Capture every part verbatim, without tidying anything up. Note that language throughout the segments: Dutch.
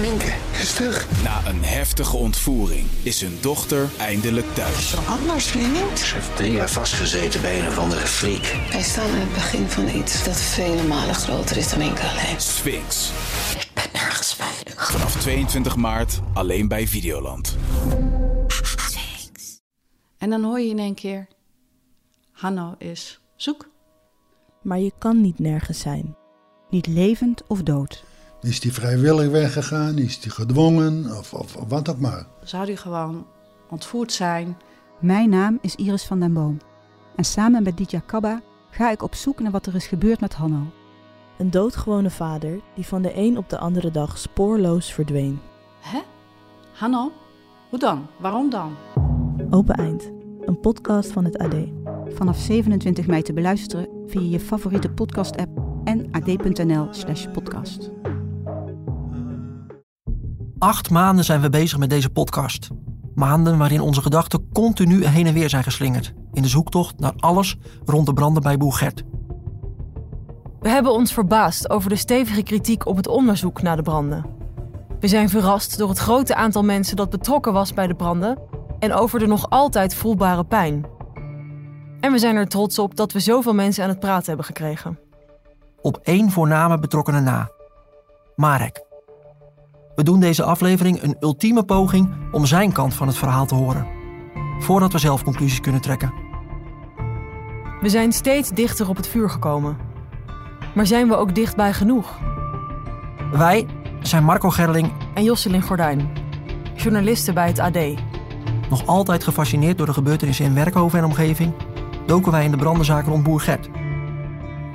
Minke is terug. Na een heftige ontvoering is hun dochter eindelijk thuis. Is er anders, vriend? Ze heeft drie jaar vastgezeten bij een of andere freak. Wij staan aan het begin van iets dat vele malen groter is dan Minke alleen. Sphinx. Ik ben nergens veilig. Vanaf tweeëntwintig maart alleen bij Videoland. Sphinx. En dan hoor je in één keer... Hanno is zoek. Maar je kan niet nergens zijn. Niet levend of dood. Is die vrijwillig weggegaan? Is die gedwongen? Of, of, of wat ook maar. Zou die gewoon ontvoerd zijn? Mijn naam is Iris van den Boom. En samen met Ditja Kaba ga ik op zoek naar wat er is gebeurd met Hanno. Een doodgewone vader die van de een op de andere dag spoorloos verdween. Hè? Hanno? Hoe dan? Waarom dan? Open Eind. Een podcast van het A D. Vanaf zevenentwintig mei te beluisteren via je favoriete podcast-app en ad.nl slash podcast. Acht maanden zijn we bezig met deze podcast. Maanden waarin onze gedachten continu heen en weer zijn geslingerd. In de zoektocht naar alles rond de branden bij Boer Gert. We hebben ons verbaasd over de stevige kritiek op het onderzoek naar de branden. We zijn verrast door het grote aantal mensen dat betrokken was bij de branden... en over de nog altijd voelbare pijn. En we zijn er trots op dat we zoveel mensen aan het praten hebben gekregen. Op één voorname betrokkenen na. Marek. We doen deze aflevering een ultieme poging om zijn kant van het verhaal te horen. Voordat we zelf conclusies kunnen trekken. We zijn steeds dichter op het vuur gekomen. Maar zijn we ook dichtbij genoeg? Wij zijn Marco Gerling en Jocelyn Gordijn. Journalisten bij het A D. Nog altijd gefascineerd door de gebeurtenissen in Werkhoven en omgeving... doken wij in de brandenzaken rond Boer Gert.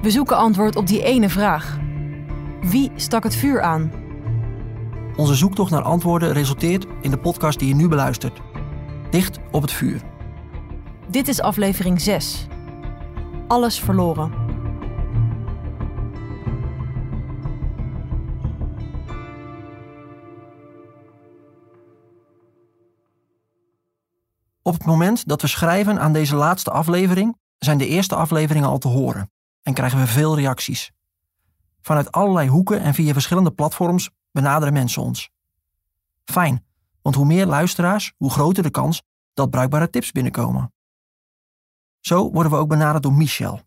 We zoeken antwoord op die ene vraag. Wie stak het vuur aan? Onze zoektocht naar antwoorden resulteert in de podcast die je nu beluistert. Dicht op het vuur. Dit is aflevering zes. Alles verloren. Op het moment dat we schrijven aan deze laatste aflevering... zijn de eerste afleveringen al te horen. En krijgen we veel reacties. Vanuit allerlei hoeken en via verschillende platforms benaderen mensen ons. Fijn, want hoe meer luisteraars, hoe groter de kans dat bruikbare tips binnenkomen. Zo worden we ook benaderd door Michel.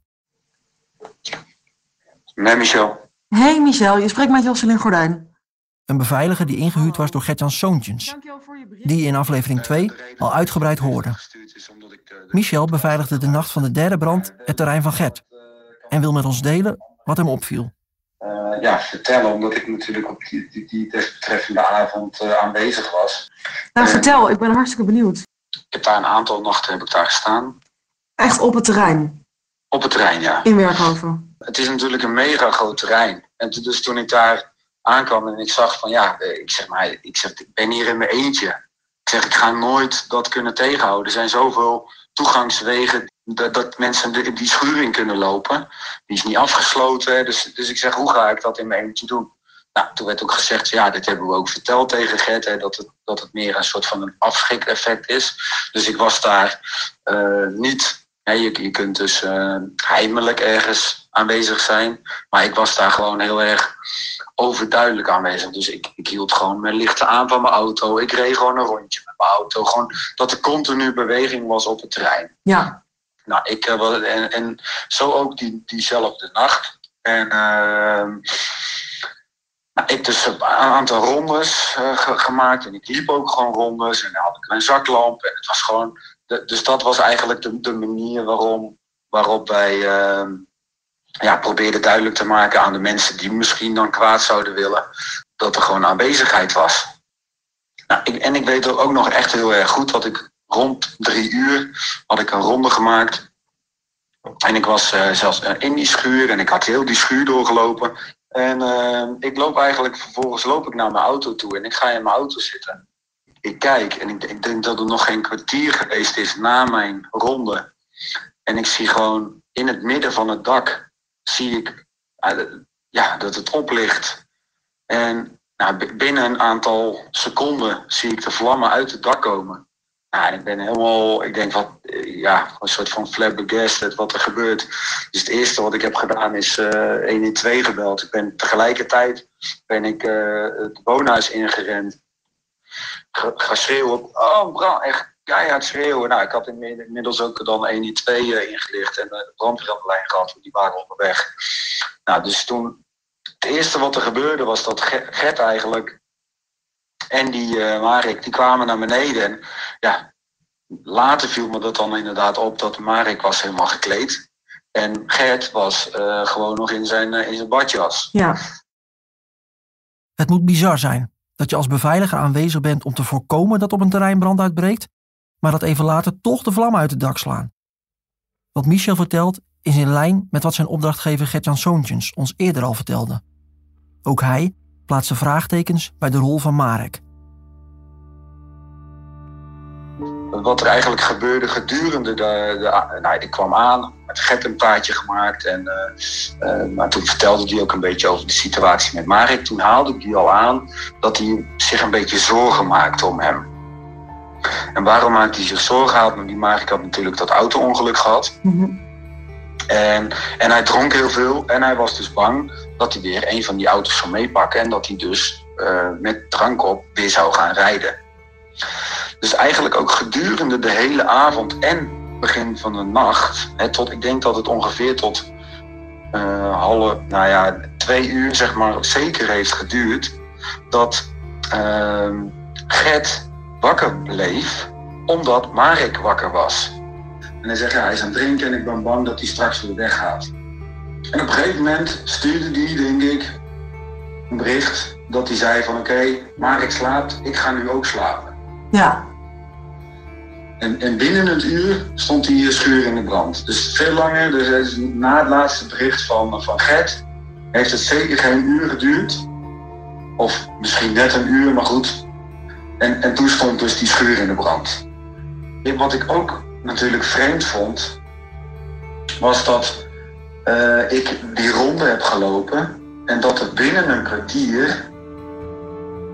Nee, Michel. Hey Michel, je spreekt met Jocelyn Gordijn. Een beveiliger die ingehuurd was door Gert-Jan Soontjens. Die je in aflevering twee al uitgebreid hoorde. Michel beveiligde de nacht van de derde brand het terrein van Gert. En wil met ons delen wat hem opviel. Uh, ja, vertellen, omdat ik natuurlijk op die, die, die desbetreffende avond uh, aanwezig was. Nou, uh, vertel, ik ben hartstikke benieuwd. Ik heb daar een aantal nachten heb ik daar gestaan. Echt op het terrein? Op het terrein, ja. In Werkhoven? Het is natuurlijk een mega groot terrein. En dus toen ik daar aankwam en ik zag van ja, ik zeg maar, ik, zeg, ik ben hier in mijn eentje. Ik zeg, ik ga nooit dat kunnen tegenhouden. Er zijn zoveel toegangswegen... Dat, dat mensen die, die schuring kunnen lopen. Die is niet afgesloten. Dus, dus ik zeg, hoe ga ik dat in mijn eentje doen? Nou, toen werd ook gezegd, ja, dit hebben we ook verteld tegen Gert. Hè, dat, het, dat het meer een soort van een afschrik-effect is. Dus ik was daar uh, niet... Hè, je, je kunt dus uh, heimelijk ergens aanwezig zijn. Maar ik was daar gewoon heel erg overduidelijk aanwezig. Dus ik, ik hield gewoon mijn lichten aan van mijn auto. Ik reed gewoon een rondje met mijn auto. Gewoon dat er continu beweging was op het terrein. Ja. Nou, ik, uh, en, en zo ook die, diezelfde nacht. En uh, nou, ik dus een aantal rondes uh, ge- gemaakt. En ik liep ook gewoon rondes. En dan had ik mijn zaklamp. En het was gewoon... De, dus dat was eigenlijk de, de manier waarom, waarop wij uh, ja, probeerden duidelijk te maken aan de mensen die misschien dan kwaad zouden willen. Dat er gewoon aanwezigheid was. Nou, ik, en ik weet ook nog echt heel erg goed dat ik... Rond drie uur had ik een ronde gemaakt. En ik was uh, zelfs in die schuur. En ik had heel die schuur doorgelopen. En uh, ik loop eigenlijk, vervolgens loop ik naar mijn auto toe. En ik ga in mijn auto zitten. Ik kijk en ik, ik denk dat er nog geen kwartier geweest is na mijn ronde. En ik zie gewoon in het midden van het dak. Zie ik uh, ja, dat het oplicht. En nou, binnen een aantal seconden zie ik de vlammen uit het dak komen. Ja, ik ben helemaal, ik denk, wat, ja, een soort van flabbergasted wat er gebeurt. Dus het eerste wat ik heb gedaan is uh, één één twee gebeld. Ik ben tegelijkertijd ben ik uh, het woonhuis ingerend. Ga, ga schreeuwen op, oh brand, echt keihard schreeuwen. Nou, ik had inmiddels ook dan één één twee uh, ingelicht en uh, de brandweerlijn gehad, die waren onderweg. Nou, dus toen, het eerste wat er gebeurde was dat Gert eigenlijk en die uh, Marek, die kwamen naar beneden. En, ja, later viel me dat dan inderdaad op dat Marek was helemaal gekleed. En Gert was uh, gewoon nog in zijn, uh, in zijn badjas. Ja. Het moet bizar zijn dat je als beveiliger aanwezig bent om te voorkomen dat op een terrein brand uitbreekt, maar dat even later toch de vlam uit het dak slaan. Wat Michel vertelt is in lijn met wat zijn opdrachtgever Gert-Jan Soontjens ons eerder al vertelde. Ook hij plaatste vraagtekens bij de rol van Marek. Wat er eigenlijk gebeurde gedurende de... de nou, ik kwam aan, met Gert een praatje gemaakt. En, uh, uh, maar toen vertelde hij ook een beetje over de situatie met Marek. Toen haalde ik die al aan dat hij zich een beetje zorgen maakte om hem. En waarom maakte hij zich zorgen? Want die Marek had natuurlijk dat auto-ongeluk gehad. Mm-hmm. En, en hij dronk heel veel en hij was dus bang dat hij weer een van die auto's zou meepakken. En dat hij dus uh, met drank op weer zou gaan rijden. Dus eigenlijk ook gedurende de hele avond en begin van de nacht, hè, tot, ik denk dat het ongeveer tot uh, half, nou ja, twee uur zeg maar zeker heeft geduurd, dat uh, Gert wakker bleef omdat Marek wakker was. En hij zegt, ja, hij is aan het drinken en ik ben bang dat hij straks weer weggaat. En op een gegeven moment stuurde hij, denk ik, een bericht dat hij zei van oké, okay, Marek slaapt, ik ga nu ook slapen. Ja. En, en binnen het uur stond die schuur in de brand. Dus veel langer, dus na het laatste bericht van, van Gert, heeft het zeker geen uur geduurd. Of misschien net een uur, maar goed. En, en toen stond dus die schuur in de brand. Wat ik ook natuurlijk vreemd vond, was dat uh, ik die ronde heb gelopen en dat er binnen een kwartier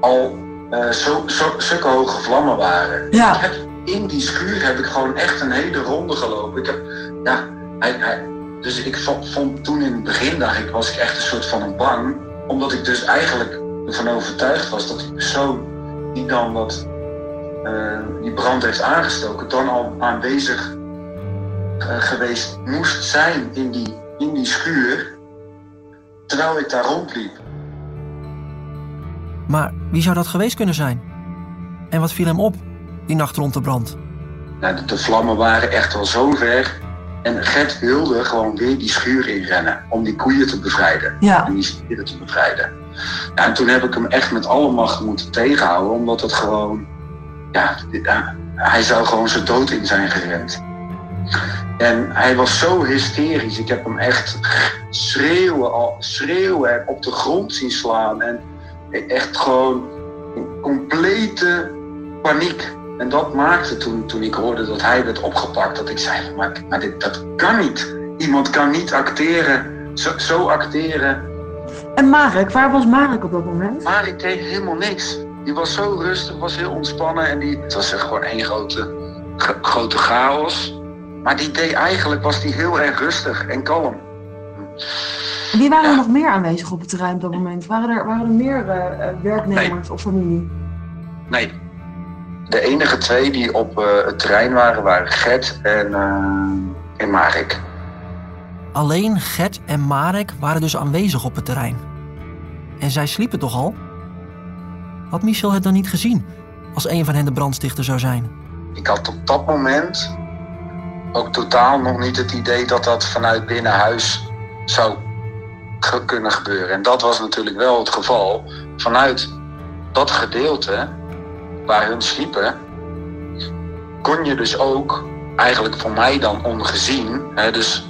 al Uh, zo, zo, zulke hoge vlammen waren. Ja. Ik heb, in die schuur heb ik gewoon echt een hele ronde gelopen. Ik heb, ja, hij, hij, dus ik vond, vond toen in het begin, dacht ik, was ik echt een soort van bang. Omdat ik dus eigenlijk ervan overtuigd was dat die persoon die dan dat, uh, die brand heeft aangestoken, dan al aanwezig uh, geweest moest zijn in die, in die schuur. Terwijl ik daar rondliep. Maar wie zou dat geweest kunnen zijn? En wat viel hem op, die nacht rond de brand? Nou, de, de vlammen waren echt al zo ver. En Gert wilde gewoon weer die schuur inrennen. Om die koeien te bevrijden. Ja. En die stieren te bevrijden. Nou, en toen heb ik hem echt met alle macht moeten tegenhouden. Omdat het gewoon... Ja, hij zou gewoon zijn dood in zijn gerend. En hij was zo hysterisch. Ik heb hem echt schreeuwen, al, schreeuwen op de grond zien slaan. En... echt gewoon complete paniek. En dat maakte toen, toen ik hoorde dat hij werd opgepakt, dat ik zei, maar, maar dit, dat kan niet. Iemand kan niet acteren, zo, zo acteren. En Marek, waar was Marek op dat moment? Marek deed helemaal niks. Die was zo rustig, was heel ontspannen. En die, het was echt gewoon één grote, g- grote chaos. Maar die deed eigenlijk, was die heel erg rustig en kalm. Wie waren er nog meer aanwezig op het terrein op dat moment? Waren er, waren er meer uh, werknemers nee. of familie? Nee. De enige twee die op uh, het terrein waren, waren Gert en, uh, en Marek. Alleen Gert en Marek waren dus aanwezig op het terrein. En zij sliepen toch al? Had Michel het dan niet gezien als een van hen de brandstichter zou zijn? Ik had op dat moment ook totaal nog niet het idee dat dat vanuit binnenhuis zou kunnen gebeuren. En dat was natuurlijk wel het geval. Vanuit dat gedeelte waar hun sliepen, kon je dus ook eigenlijk voor mij dan ongezien, hè, dus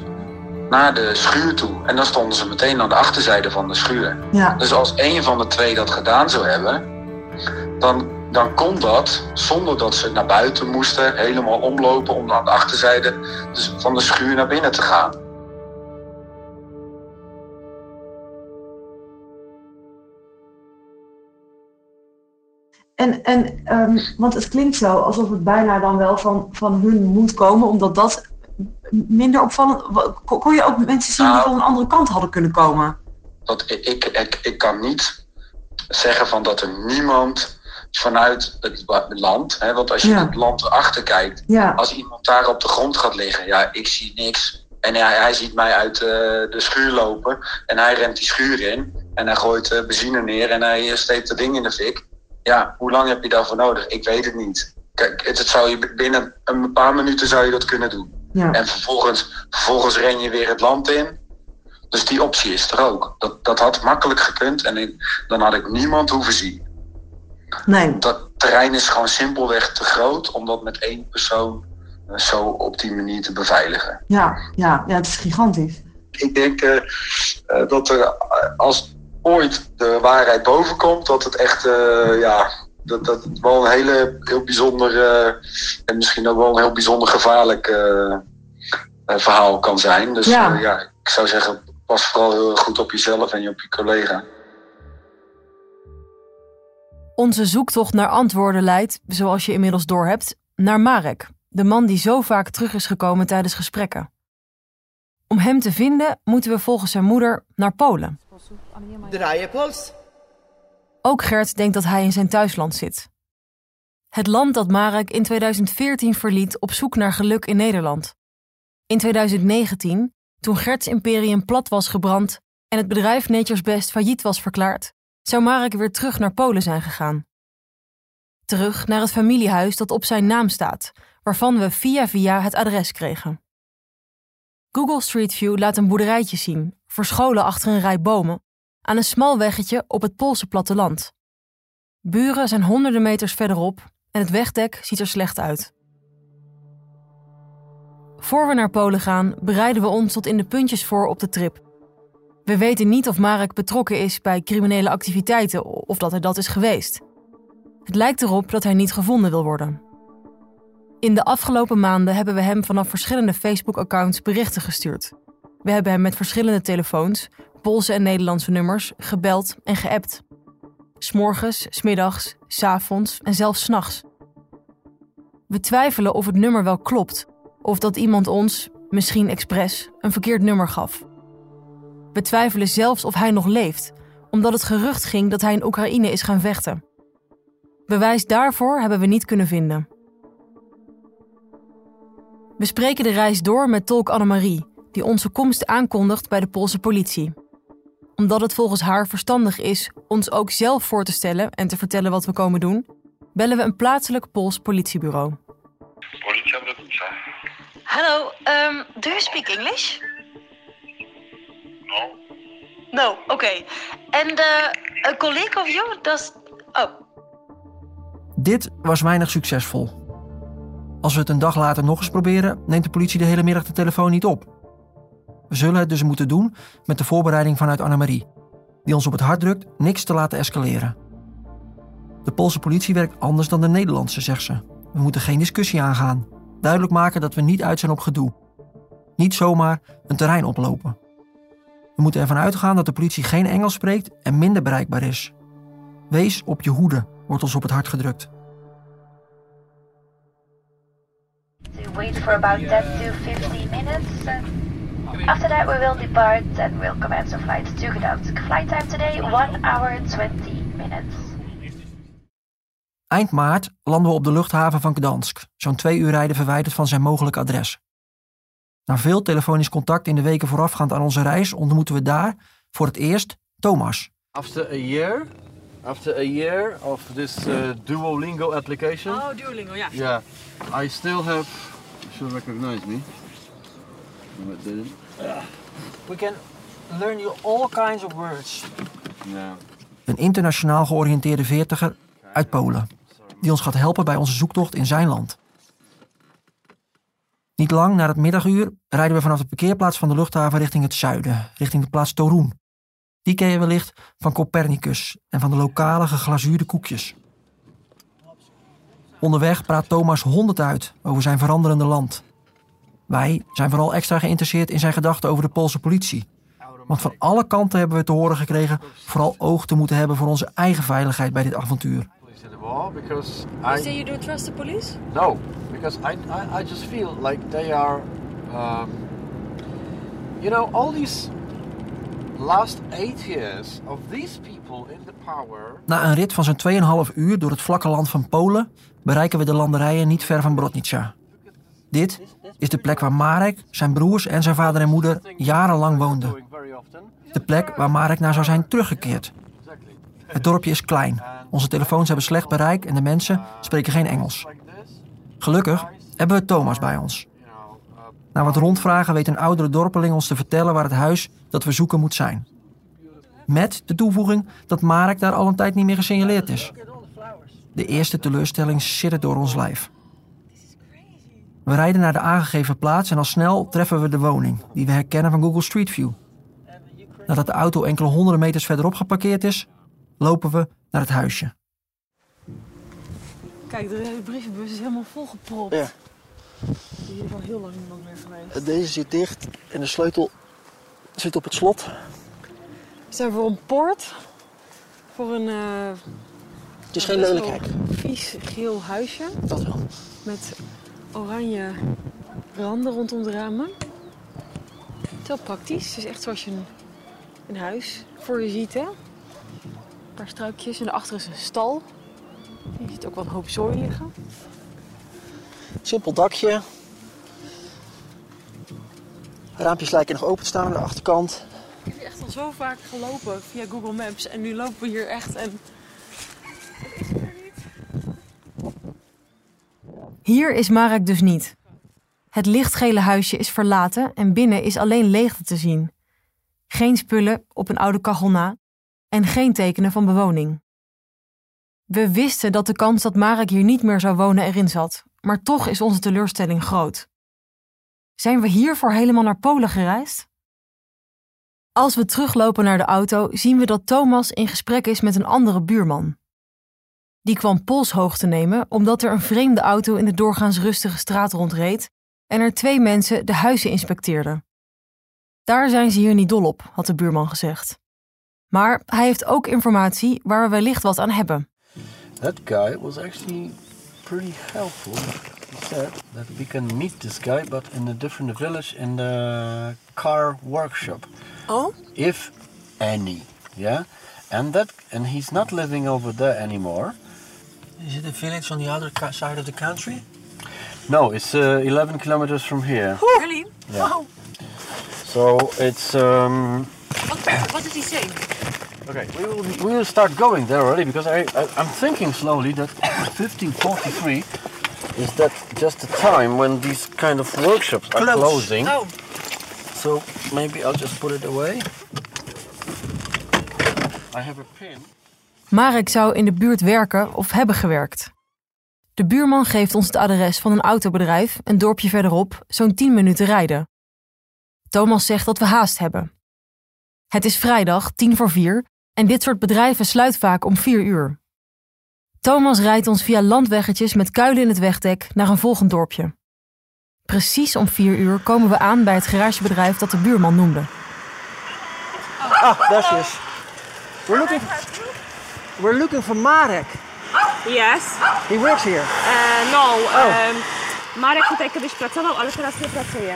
naar de schuur toe. En dan stonden ze meteen aan de achterzijde van de schuur. Ja. Dus als een van de twee dat gedaan zou hebben, dan, dan kon dat zonder dat ze naar buiten moesten, helemaal omlopen om aan de achterzijde dus van de schuur naar binnen te gaan. En, en, um, want het klinkt zo alsof het bijna dan wel van, van hun moet komen, omdat dat minder opvallend... Kon je ook mensen zien die van een andere kant hadden kunnen komen? Dat, ik, ik, ik kan niet zeggen van dat er niemand vanuit het land... Hè, want als je ja. het land erachter kijkt, ja. als iemand daar op de grond gaat liggen... Ja, ik zie niks. En hij, hij ziet mij uit uh, de schuur lopen en hij remt die schuur in. En hij gooit uh, benzine neer en hij steekt dat ding in de fik. Ja, hoe lang heb je daarvoor nodig? Ik weet het niet. Kijk, het, het zou je binnen een paar minuten zou je dat kunnen doen. Ja. En vervolgens, vervolgens ren je weer het land in. Dus die optie is er ook. Dat, dat had makkelijk gekund en ik, dan had ik niemand hoeven zien. Nee. Dat terrein is gewoon simpelweg te groot om dat met één persoon zo op die manier te beveiligen. Ja, ja, ja, het is gigantisch. Ik denk uh, uh, dat er uh, als ooit de waarheid bovenkomt, dat het echt uh, ja, dat, dat het wel een hele heel bijzonder uh, en misschien ook wel een heel bijzonder gevaarlijk uh, uh, verhaal kan zijn. Dus ja. Uh, ja, ik zou zeggen, pas vooral heel goed op jezelf en op je collega. Onze zoektocht naar antwoorden leidt, zoals je inmiddels doorhebt, naar Marek, de man die zo vaak terug is gekomen tijdens gesprekken. Om hem te vinden moeten we volgens zijn moeder naar Polen. Ook Gert denkt dat hij in zijn thuisland zit. Het land dat Marek in tweeduizend veertien verliet op zoek naar geluk in Nederland. In tweeduizend negentien, toen Gerts imperium plat was gebrand en het bedrijf Nature's Best failliet was verklaard, zou Marek weer terug naar Polen zijn gegaan. Terug naar het familiehuis dat op zijn naam staat, waarvan we via via het adres kregen. Google Street View laat een boerderijtje zien, verscholen achter een rij bomen, aan een smal weggetje op het Poolse platteland. Buren zijn honderden meters verderop en het wegdek ziet er slecht uit. Voor we naar Polen gaan, bereiden we ons tot in de puntjes voor op de trip. We weten niet of Marek betrokken is bij criminele activiteiten of dat hij dat is geweest. Het lijkt erop dat hij niet gevonden wil worden. In de afgelopen maanden hebben we hem vanaf verschillende Facebook-accounts berichten gestuurd. We hebben hem met verschillende telefoons, Poolse en Nederlandse nummers, gebeld en geappt. 's Morgens, 's middags, 's avonds en zelfs 's nachts. We twijfelen of het nummer wel klopt, of dat iemand ons, misschien expres, een verkeerd nummer gaf. We twijfelen zelfs of hij nog leeft, omdat het gerucht ging dat hij in Oekraïne is gaan vechten. Bewijs daarvoor hebben we niet kunnen vinden. We spreken de reis door met tolk Annemarie, die onze komst aankondigt bij de Poolse politie. Omdat het volgens haar verstandig is ons ook zelf voor te stellen en te vertellen wat we komen doen, bellen we een plaatselijk Pools politiebureau. Politie Brodnica. Hallo, um, do you speak English? No. No, okay. And uh, a colleague of you does... Oh. Dit was weinig succesvol. Als we het een dag later nog eens proberen, neemt de politie de hele middag de telefoon niet op. We zullen het dus moeten doen met de voorbereiding vanuit Annemarie, die ons op het hart drukt niks te laten escaleren. De Poolse politie werkt anders dan de Nederlandse, zegt ze. We moeten geen discussie aangaan. Duidelijk maken dat we niet uit zijn op gedoe. Niet zomaar een terrein oplopen. We moeten ervan uitgaan dat de politie geen Engels spreekt en minder bereikbaar is. Wees op je hoede, wordt ons op het hart gedrukt. Wait for about ten to fifteen minutes. After that we will depart and we'll commence our flight to Gdańsk. Flight time today one hour twenty minutes. Eind maart landen we op de luchthaven van Gdańsk, zo'n twee uur rijden verwijderd van zijn mogelijke adres. Na veel telefonisch contact in de weken voorafgaand aan onze reis ontmoeten we daar voor het eerst Thomas. After a year, after a year of this uh, Duolingo application. Oh, Duolingo, ja. Yeah. Yeah, I still have. You recognize me. No, it didn't. We can learn you all kinds of words. Yeah. Een internationaal georiënteerde veertiger uit Polen, die ons gaat helpen bij onze zoektocht in zijn land. Niet lang na het middaguur rijden we vanaf de parkeerplaats van de luchthaven richting het zuiden, richting de plaats Toruń. Die ken je wellicht van Copernicus en van de lokale geglazuurde koekjes. Onderweg praat Thomas honderd uit over zijn veranderende land. Wij zijn vooral extra geïnteresseerd in zijn gedachten over de Poolse politie. Want van alle kanten hebben we te horen gekregen vooral oog te moeten hebben voor onze eigen veiligheid bij dit avontuur. war because I... You say you don't trust the police? No, because I, I, I just feel like they are... Um, you know, all these last eight years of these people in the power... Na een rit van zo'n twee komma vijf uur door het vlakke land van Polen bereiken we de landerijen niet ver van Brodnica. Dit is de plek waar Marek, zijn broers en zijn vader en moeder jarenlang woonden. De plek waar Marek naar zou zijn teruggekeerd. Het dorpje is klein, onze telefoons hebben slecht bereik en de mensen spreken geen Engels. Gelukkig hebben we Thomas bij ons. Na wat rondvragen weet een oudere dorpeling ons te vertellen waar het huis dat we zoeken moet zijn. Met de toevoeging dat Marek daar al een tijd niet meer gesignaleerd is. De eerste teleurstelling siddert door ons lijf. We rijden naar de aangegeven plaats en al snel treffen we de woning, die we herkennen van Google Street View. Nadat de auto enkele honderden meters verderop geparkeerd is, lopen we naar het huisje. Kijk, de brievenbus is helemaal volgepropt. Ja. Hier is al heel lang niemand meer geweest. Deze zit dicht en de sleutel zit op het slot. We zijn voor een poort. Voor een... Uh, het is geen lelijkheid. Vies geel huisje. Dat wel. Met oranje randen rondom de ramen. Het is heel praktisch. Het is echt zoals je een, een huis voor je ziet, hè? Een paar struikjes en daarachter is een stal. Hier zit ook wel een hoop zooi liggen. Simpel dakje. Raampjes lijken nog open te staan aan de achterkant. Ik heb hier echt al zo vaak gelopen via Google Maps en nu lopen we hier echt en... Het is er niet. Hier is Marek dus niet. Het lichtgele huisje is verlaten en binnen is alleen leegte te zien. Geen spullen op een oude kachel na. En geen tekenen van bewoning. We wisten dat de kans dat Marek hier niet meer zou wonen erin zat, maar toch is onze teleurstelling groot. Zijn we hiervoor helemaal naar Polen gereisd? Als we teruglopen naar de auto, zien we dat Thomas in gesprek is met een andere buurman. Die kwam pols hoog te nemen omdat er een vreemde auto in de doorgaans rustige straat rondreed en er twee mensen de huizen inspecteerden. Daar zijn ze hier niet dol op, had de buurman gezegd. Maar hij heeft ook informatie waar we wellicht wat aan hebben. That guy was actually pretty helpful. He said that we can meet this guy, but in a different village in the car workshop. Oh? If any, yeah. And that, and he's not living over there anymore. Is it a village on the other side of the country? No, it's uh, eleven kilometers from here. Oh, really? Yeah. Wow. So it's. Um, what, what did he say? Okay, we will, we will start going there already because I, I, I'm thinking slowly that fifteen forty-three is that just the time when these kind of workshops are Close. closing. Oh. So maybe I'll just put it away. I have a pin. Marek zou in de buurt werken of hebben gewerkt. De buurman geeft ons het adres van een autobedrijf, een dorpje verderop, zo'n tien minuten rijden. Thomas zegt dat we haast hebben. Het is vrijdag, tien voor vier, en dit soort bedrijven sluit vaak om vier uur. Thomas rijdt ons via landweggetjes met kuilen in het wegdek naar een volgend dorpje. Precies om vier uur komen we aan bij het garagebedrijf dat de buurman noemde. Ah, daar is. We're looking. We're looking for Marek. Yes. He works here. Uh, no. Oh. Um, Marek tutaj kiedyś pracował, ale teraz nie pracuje.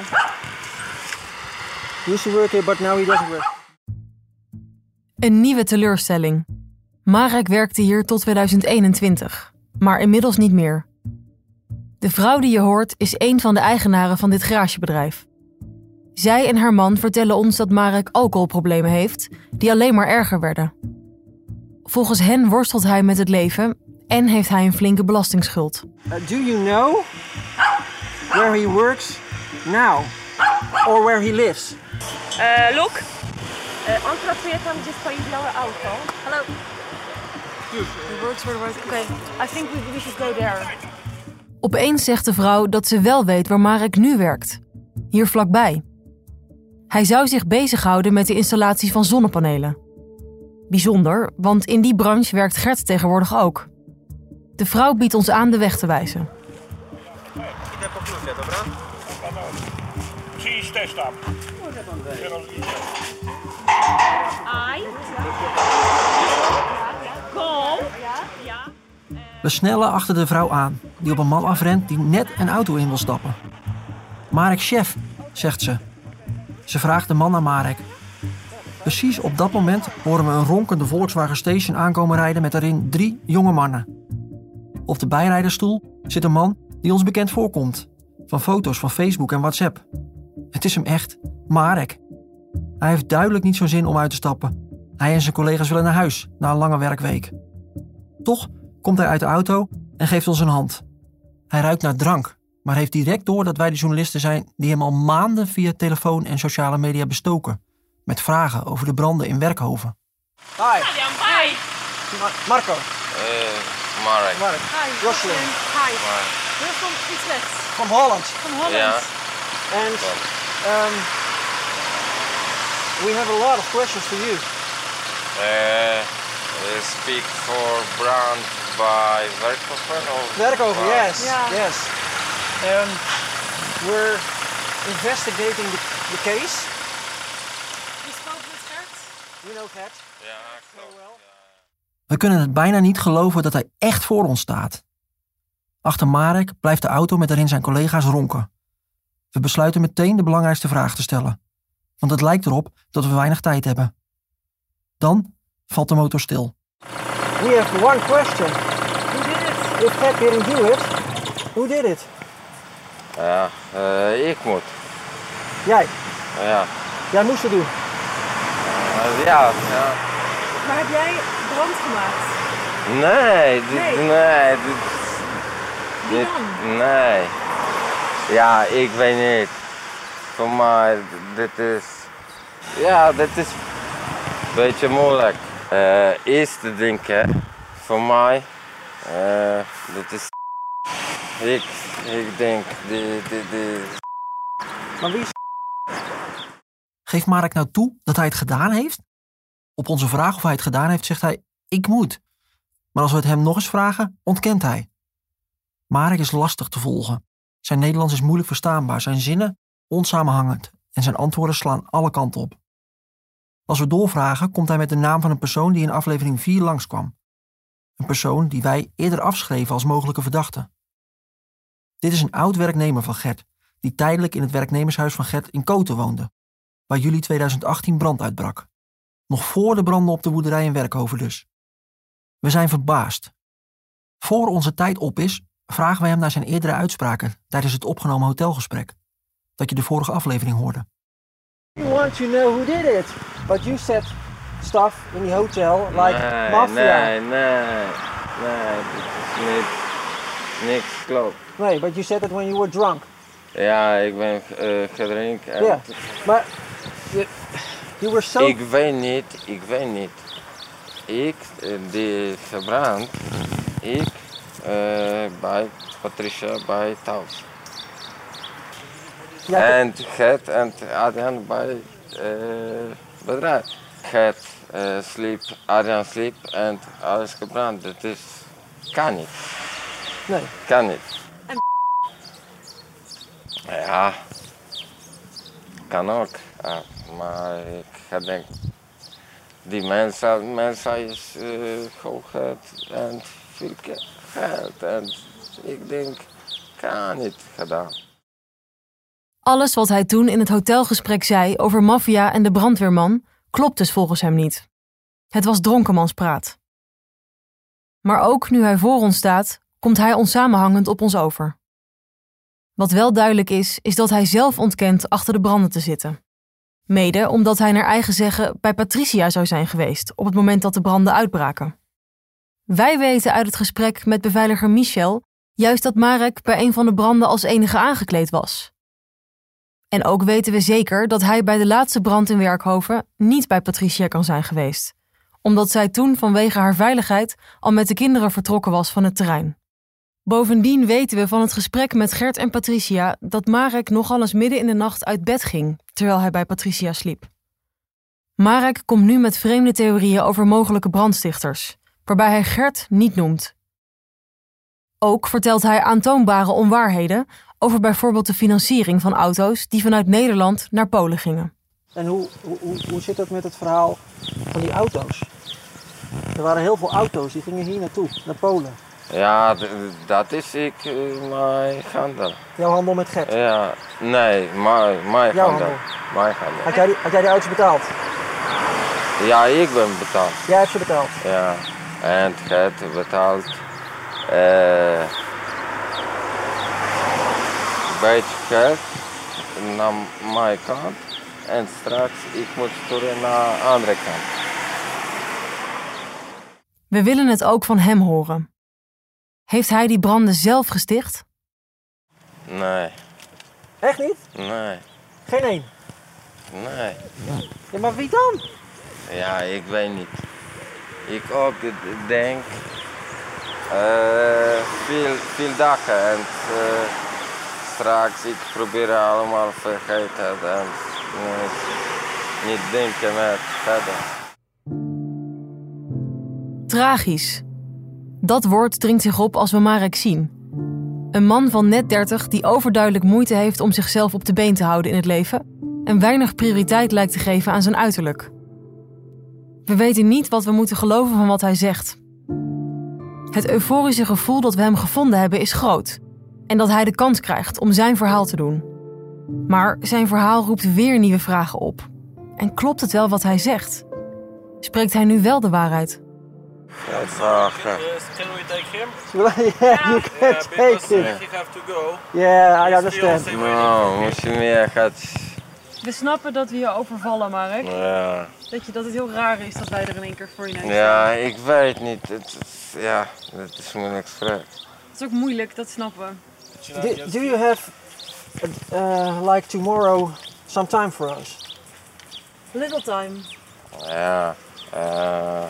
He used to work here, but now he doesn't work. Een nieuwe teleurstelling. Marek werkte hier tot twintig eenentwintig, maar inmiddels niet meer. De vrouw die je hoort is een van de eigenaren van dit garagebedrijf. Zij en haar man vertellen ons dat Marek alcoholproblemen heeft, die alleen maar erger werden. Volgens hen worstelt hij met het leven en heeft hij een flinke belastingsschuld. Uh, do you know where he works now? Or where he lives? Uh, look. On pracuje tam, gdzie stoi blauwe auto. Hallo. Oké, I think we should go there. Opeens zegt de vrouw dat ze wel weet waar Marek nu werkt. Hier vlakbij. Hij zou zich bezighouden met de installatie van zonnepanelen. Bijzonder, want in die branche werkt Gert tegenwoordig ook. De vrouw biedt ons aan de weg te wijzen. We snellen achter de vrouw aan, die op een man afrent die net een auto in wil stappen. Marek, chef, zegt ze. Ze vraagt de man naar Marek. Precies op dat moment horen we een ronkende Volkswagen Station aankomen rijden met daarin drie jonge mannen. Op de bijrijdersstoel zit een man die ons bekend voorkomt, van foto's van Facebook en WhatsApp. Het is hem echt, Marek. Hij heeft duidelijk niet zo'n zin om uit te stappen. Hij en zijn collega's willen naar huis na een lange werkweek. Toch komt hij uit de auto en geeft ons een hand. Hij ruikt naar drank, maar heeft direct door dat wij de journalisten zijn die hem al maanden via telefoon en sociale media bestoken. Met vragen over de branden in Werkhoven. Hi. Hi. Marco. Uh, Marek. Marek. Hi. Jocelyn. Hi. We're from Utrecht. From Holland. From Holland. Yeah. And um, we have a lot of questions for you. Uh, we speak for brand by Werkhoven? Werkhoven, yes. Yeah. Yes. Um, we're investigating the, the case. We kunnen het bijna niet geloven dat hij echt voor ons staat. Achter Marek blijft de auto met daarin zijn collega's ronken. We besluiten meteen de belangrijkste vraag te stellen. Want het lijkt erop dat we weinig tijd hebben. Dan valt de motor stil. We have one question. Who did it? If Pep didn't do it, who did it? Ja, uh, ik moet. Jij? Ja. Jij moest het doen. Ja, ja. Maar heb jij brand gemaakt? Nee, dit, nee. nee dit, dit, nee. Ja, ik weet niet. Voor mij, dit is, ja, dit is een beetje moeilijk. Uh, eerste denken, voor mij, uh, dit is ik, ik denk, dit, dit, dit. Maar wie is Geeft Marek nou toe dat hij het gedaan heeft? Op onze vraag of hij het gedaan heeft, zegt hij, ik moet. Maar als we het hem nog eens vragen, ontkent hij. Marek is lastig te volgen. Zijn Nederlands is moeilijk verstaanbaar, zijn zinnen onsamenhangend en zijn antwoorden slaan alle kanten op. Als we doorvragen, komt hij met de naam van een persoon die in aflevering vier langskwam. Een persoon die wij eerder afschreven als mogelijke verdachte. Dit is een oud-werknemer van Gert, die tijdelijk in het werknemershuis van Gert in Koten woonde. Waar juli tweeduizend achttien brand uitbrak. Nog voor de branden op de boerderij in Werkhoven dus. We zijn verbaasd. Voor onze tijd op is, vragen we hem naar zijn eerdere uitspraken tijdens het opgenomen hotelgesprek. Dat je de vorige aflevering hoorde. You want to know who did it, but you said stuff in the hotel like nee, mafia. Nee, nee, nee, dit is niks klopt. Nee, but you said it when you were drunk. Ja, ik ben uh, gedrinkt. Ja, yeah. Maar... Je, je was zo... Ik weet niet, ik weet niet. Ik, die verbrand, ik uh, bij Patricia bij thuis. En Gert en Adrian bij uh, bedrijf. Gert uh, sliep, Adrian sliep en alles gebrand. Dat is... kan niet. Nee. Kan niet. Ja, kan ook, ja, maar ik denk, die mensen, mensen is uh, hoog en veel geld en ik denk, kan niet gedaan. Alles wat hij toen in het hotelgesprek zei over maffia en de brandweerman klopt dus volgens hem niet. Het was dronkenmanspraat. Maar ook nu hij voor ons staat, komt hij onsamenhangend op ons over. Wat wel duidelijk is, is dat hij zelf ontkent achter de branden te zitten. Mede omdat hij naar eigen zeggen bij Patricia zou zijn geweest op het moment dat de branden uitbraken. Wij weten uit het gesprek met beveiliger Michel juist dat Marek bij een van de branden als enige aangekleed was. En ook weten we zeker dat hij bij de laatste brand in Werkhoven niet bij Patricia kan zijn geweest, omdat zij toen vanwege haar veiligheid al met de kinderen vertrokken was van het terrein. Bovendien weten we van het gesprek met Gert en Patricia dat Marek nogal eens midden in de nacht uit bed ging, terwijl hij bij Patricia sliep. Marek komt nu met vreemde theorieën over mogelijke brandstichters, waarbij hij Gert niet noemt. Ook vertelt hij aantoonbare onwaarheden over bijvoorbeeld de financiering van auto's die vanuit Nederland naar Polen gingen. En hoe, hoe, hoe zit het met het verhaal van die auto's? Er waren heel veel auto's die gingen hier naartoe, naar Polen. Ja, d- dat is ik, mijn gander. Jouw handel met Gert? Ja, nee, mijn, mijn gander. Handel. Mijn gander. Had jij, die, had jij die ouders betaald? Ja, ik ben betaald. Jij hebt ze betaald? Ja, en Gert betaalt eh, een beetje geld naar mijn kant en straks ik moet sturen naar de andere kant. We willen het ook van hem horen. Heeft hij die branden zelf gesticht? Nee. Echt niet? Nee. Geen één? Nee. Ja, maar wie dan? Ja, ik weet niet. Ik ook denk uh, veel, veel dagen en uh, straks ik probeer allemaal vergeten en uh, niet denken met verder. Tragisch. Dat woord dringt zich op als we Marek zien. Een man van net dertig die overduidelijk moeite heeft om zichzelf op de been te houden in het leven en weinig prioriteit lijkt te geven aan zijn uiterlijk. We weten niet wat we moeten geloven van wat hij zegt. Het euforische gevoel dat we hem gevonden hebben is groot en dat hij de kans krijgt om zijn verhaal te doen. Maar zijn verhaal roept weer nieuwe vragen op. En klopt het wel wat hij zegt? Spreekt hij nu wel de waarheid? That's uh, can we take him? Yeah, you can yeah, take him. Yeah. He have to go. Yeah, I understand. No, moet je meer gaat. We snappen dat we je overvallen, Marek. Ja. Dat je dat het heel raar is dat wij er in één keer voor je nemen. Ja, ik weet niet. Het, het, ja, dat is moeilijk vraag. Het is ook moeilijk, dat snappen we. Do, do you have uh, like tomorrow some time for us? Little time. Ja. Eh. Uh,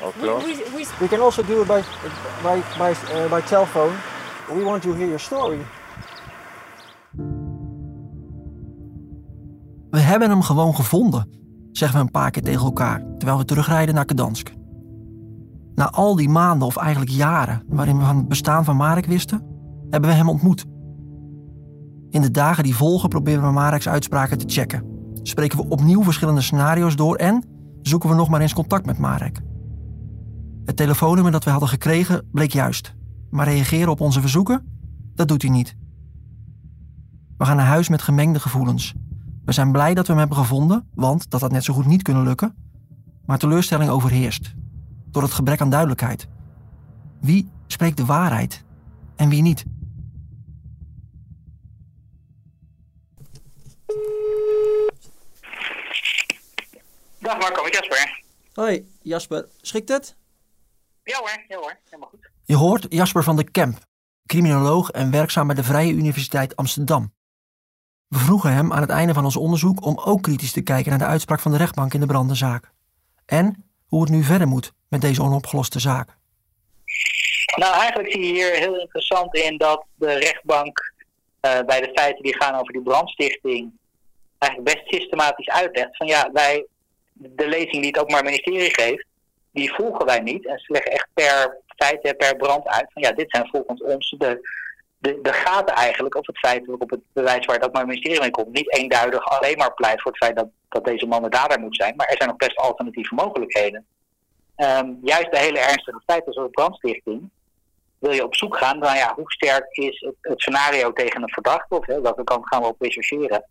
We, we, we... we can also do it by, by, by, uh, by telephone. We want to hear your story. We hebben hem gewoon gevonden, zeggen we een paar keer tegen elkaar terwijl we terugrijden naar Gdańsk. Na al die maanden of eigenlijk jaren waarin we van het bestaan van Marek wisten, hebben we hem ontmoet. In de dagen die volgen proberen we Marek's uitspraken te checken. Spreken we opnieuw verschillende scenario's door en zoeken we nog maar eens contact met Marek. Het telefoonnummer dat we hadden gekregen bleek juist. Maar reageren op onze verzoeken? Dat doet hij niet. We gaan naar huis met gemengde gevoelens. We zijn blij dat we hem hebben gevonden, want dat had net zo goed niet kunnen lukken. Maar teleurstelling overheerst. Door het gebrek aan duidelijkheid. Wie spreekt de waarheid en wie niet? Dag Marco, met Jasper. Hoi Jasper, schikt het? Ja hoor, ja hoor, helemaal goed. Je hoort Jasper van der Kemp, criminoloog en werkzaam bij de Vrije Universiteit Amsterdam. We vroegen hem aan het einde van ons onderzoek om ook kritisch te kijken naar de uitspraak van de rechtbank in de brandenzaak. En hoe het nu verder moet met deze onopgeloste zaak. Nou, eigenlijk zie je hier heel interessant in dat de rechtbank uh, bij de feiten die gaan over die brandstichting eigenlijk best systematisch uitlegt van ja, wij, de lezing die het Openbaar Ministerie geeft, die volgen wij niet. En ze leggen echt per feit, per brand uit van ja, dit zijn volgens ons de, de, de gaten eigenlijk of het feit op het bewijs waar het Openbaar Ministerie mee komt. Niet eenduidig alleen maar pleit voor het feit dat, dat deze man de dader moet zijn, maar er zijn nog best alternatieve mogelijkheden. Um, juist bij hele ernstige feiten zoals brandstichting wil je op zoek gaan naar ja, hoe sterk is het, het scenario tegen een verdachte of hè, welke kant gaan we op rechercheren.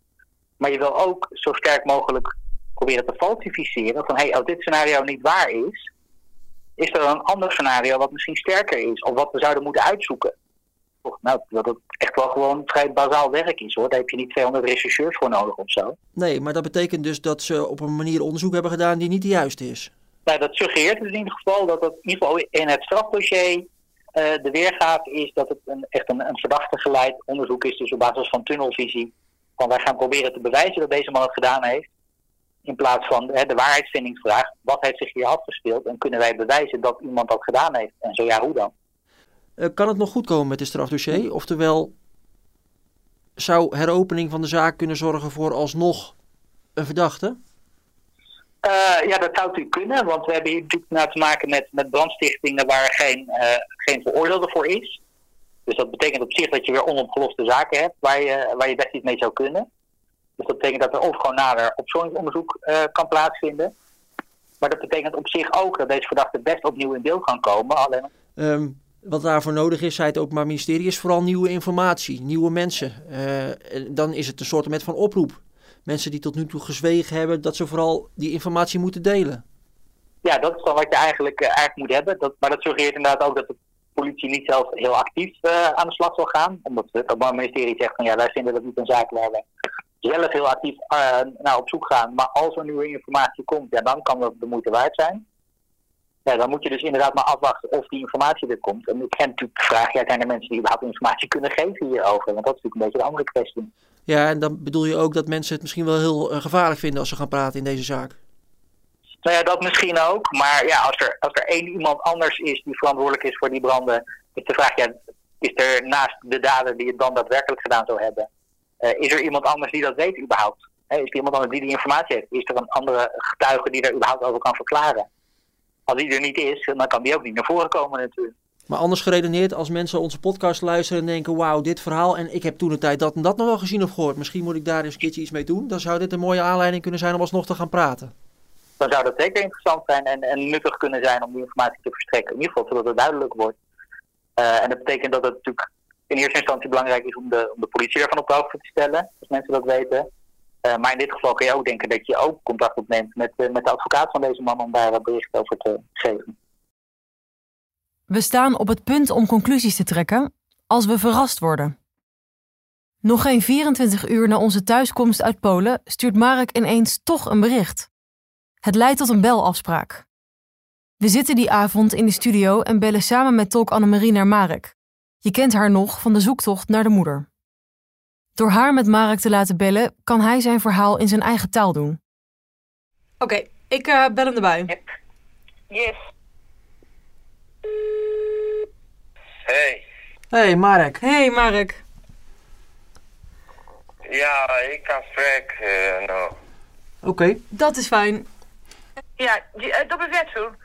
Maar je wil ook zo sterk mogelijk proberen te falsificeren van hey, als dit scenario niet waar is, is er een ander scenario wat misschien sterker is of wat we zouden moeten uitzoeken. Nou, dat het echt wel gewoon vrij bazaal werk is hoor. Daar heb je niet tweehonderd rechercheurs voor nodig of zo. Nee, maar dat betekent dus dat ze op een manier onderzoek hebben gedaan die niet de juiste is. Nou, dat suggereert in ieder geval dat het in ieder geval in het strafdossier uh, de weergave is dat het een, echt een, een verdachte geleid onderzoek is. Dus op basis van tunnelvisie. Want wij gaan proberen te bewijzen dat deze man het gedaan heeft. In plaats van hè, de waarheidsvindingsvraag, wat heeft zich hier afgespeeld en kunnen wij bewijzen dat iemand dat gedaan heeft? En zo ja, hoe dan? Uh, kan het nog goed komen met dit strafdossier? Oftewel, zou heropening van de zaak kunnen zorgen voor alsnog een verdachte? Uh, ja, dat zou natuurlijk kunnen, want we hebben hier natuurlijk nou te maken met, met brandstichtingen waar geen, uh, geen veroordeelde voor is. Dus dat betekent op zich dat je weer onopgeloste zaken hebt waar je, waar je best iets mee zou kunnen. Dus dat betekent dat er of gewoon nader opsporingsonderzoek uh, kan plaatsvinden. Maar dat betekent op zich ook dat deze verdachte best opnieuw in beeld kan komen. Alleen... Um, Wat daarvoor nodig is, zei het Openbaar Ministerie, is vooral nieuwe informatie, nieuwe mensen. Uh, dan is het een soort met van oproep. Mensen die tot nu toe gezwegen hebben, dat ze vooral die informatie moeten delen. Ja, dat is dan wat je eigenlijk, uh, eigenlijk moet hebben. Dat, maar dat suggereert inderdaad ook dat de politie niet zelf heel actief uh, aan de slag zal gaan. Omdat het Openbaar Ministerie zegt van ja, wij vinden dat niet een zaak waar we zelf heel actief uh, naar op zoek gaan. Maar als er nieuwe informatie komt, ja, dan kan dat de moeite waard zijn. Ja, dan moet je dus inderdaad maar afwachten of die informatie er komt. En ik ken natuurlijk de vraag, ja, zijn er mensen die überhaupt informatie kunnen geven hierover? Want dat is natuurlijk een beetje de andere kwestie. Ja, en dan bedoel je ook dat mensen het misschien wel heel uh, gevaarlijk vinden als ze gaan praten in deze zaak? Nou ja, dat misschien ook. Maar ja, als er, als er één iemand anders is die verantwoordelijk is voor die branden, is de vraag, ja, is er naast de dader die het dan daadwerkelijk gedaan zou hebben, uh, is er iemand anders die dat weet überhaupt? He, is er iemand anders die die informatie heeft? Is er een andere getuige die daar überhaupt over kan verklaren? Als die er niet is, dan kan die ook niet naar voren komen natuurlijk. Maar anders geredeneerd, als mensen onze podcast luisteren en denken, wauw, dit verhaal, en ik heb toen de tijd dat en dat nog wel gezien of gehoord, misschien moet ik daar eens een keertje iets mee doen, dan zou dit een mooie aanleiding kunnen zijn om alsnog te gaan praten. Dan zou dat zeker interessant zijn en, en nuttig kunnen zijn om die informatie te verstrekken. In ieder geval, zodat het duidelijk wordt. Uh, en dat betekent dat het natuurlijk in eerste instantie belangrijk is om de, om de politie ervan op de hoogte te stellen, als mensen dat weten. Uh, maar in dit geval kun je ook denken dat je ook contact opneemt met, uh, met de advocaat van deze man om daar wat bericht over te geven. We staan op het punt om conclusies te trekken als we verrast worden. Nog geen vierentwintig uur na onze thuiskomst uit Polen stuurt Marek ineens toch een bericht. Het leidt tot een belafspraak. We zitten die avond in de studio en bellen samen met tolk Annemarie naar Marek. Je kent haar nog van de zoektocht naar de moeder. Door haar met Marek te laten bellen, kan hij zijn verhaal in zijn eigen taal doen. Oké, okay, ik uh, bel hem erbij. Yep. Yes. Hey. Hey, Marek. Hey, Marek. Ja, ik kan spreken. Uh, no. Oké. Okay. Dat is fijn. Ja, to by wieczór.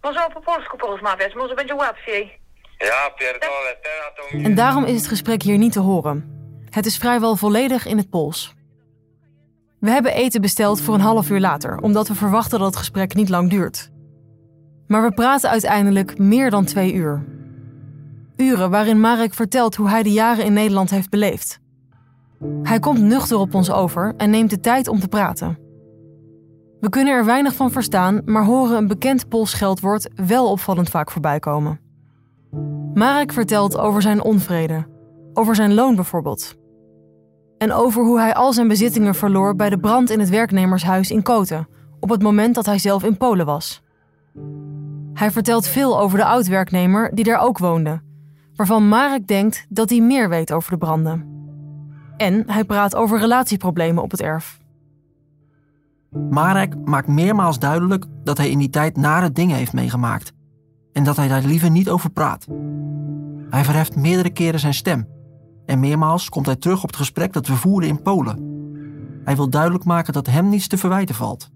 Możemy po polsku porozmawiać, może będzie łatwiej. Ja, pierdolę, teraz to... En daarom is het gesprek hier niet te horen. Het is vrijwel volledig in het Pools. We hebben eten besteld voor een half uur later, omdat we verwachten dat het gesprek niet lang duurt. Maar we praten uiteindelijk meer dan twee uur. Uren waarin Marek vertelt hoe hij de jaren in Nederland heeft beleefd. Hij komt nuchter op ons over en neemt de tijd om te praten. We kunnen er weinig van verstaan, maar horen een bekend Pools scheldwoord wel opvallend vaak voorbij komen. Marek vertelt over zijn onvrede, over zijn loon bijvoorbeeld. En over hoe hij al zijn bezittingen verloor bij de brand in het werknemershuis in Koten, op het moment dat hij zelf in Polen was. Hij vertelt veel over de oud-werknemer die daar ook woonde, waarvan Marek denkt dat hij meer weet over de branden. En hij praat over relatieproblemen op het erf. Marek maakt meermaals duidelijk dat hij in die tijd nare dingen heeft meegemaakt en dat hij daar liever niet over praat. Hij verheft meerdere keren zijn stem. En meermaals komt hij terug op het gesprek dat we voeren in Polen. Hij wil duidelijk maken dat hem niets te verwijten valt.